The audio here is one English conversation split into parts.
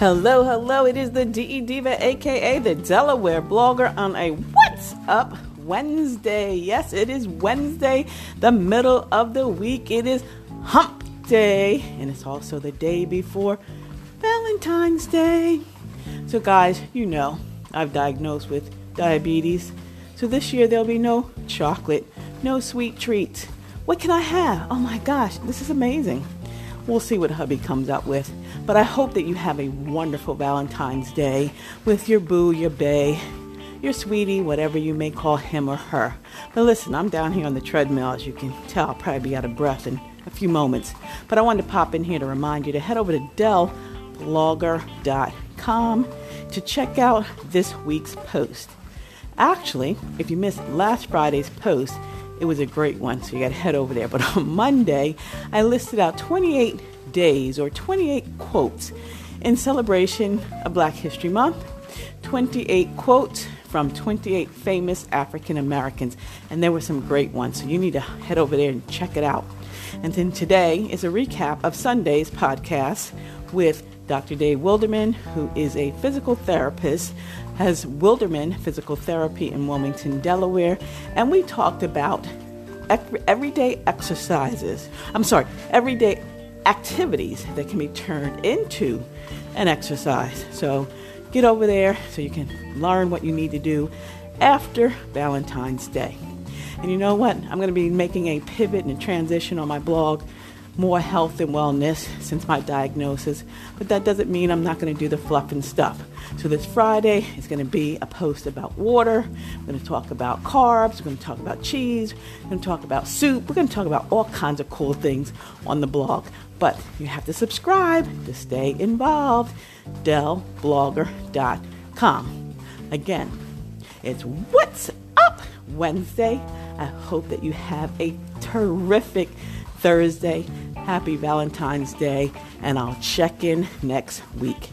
Hello, hello, it is the DE Diva, aka the Delaware Blogger, on a What's Up Wednesday. Yes, it is Wednesday, the middle of the week. It is hump day, and it's also the day before Valentine's Day. So guys, you know, I've diagnosed with diabetes. So this year there'll be no chocolate, no sweet treats. What can I have? Oh my gosh, this is amazing. We'll see what hubby comes up with. But I hope that you have a wonderful Valentine's Day with your boo, your bae, your sweetie, whatever you may call him or her. But listen, I'm down here on the treadmill. As you can tell, I'll probably be out of breath in a few moments. But I wanted to pop in here to remind you to head over to dellblogger.com to check out this week's post. Actually, if you missed last Friday's post, it was a great one, so you got to head over there. But on Monday, I listed out 28 days or 28 quotes in celebration of Black History Month, 28 quotes from 28 famous African Americans, and there were some great ones, so you need to head over there and check it out. And then today is a recap of Sunday's podcast with Dr. Dave Wilderman, who is a physical therapist, has Wilderman Physical Therapy in Wilmington, Delaware, and we talked about everyday activities that can be turned into an exercise. So get over there so you can learn what you need to do after Valentine's Day. And you know what? I'm going to be making a pivot and a transition on my blog, more health and wellness since my diagnosis, but that doesn't mean I'm not going to do the fluff and stuff. So this Friday is going to be a post about water. We're going to talk about carbs. We're going to talk about cheese. We're going to talk about soup. We're going to talk about all kinds of cool things on the blog, but you have to subscribe to stay involved. dellblogger.com. Again, it's What's Up Wednesday. I hope that you have a terrific Thursday. Happy Valentine's Day, and I'll check in next week.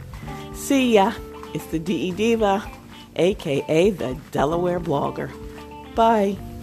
See ya. It's the DE Diva, aka the Delaware Blogger. Bye.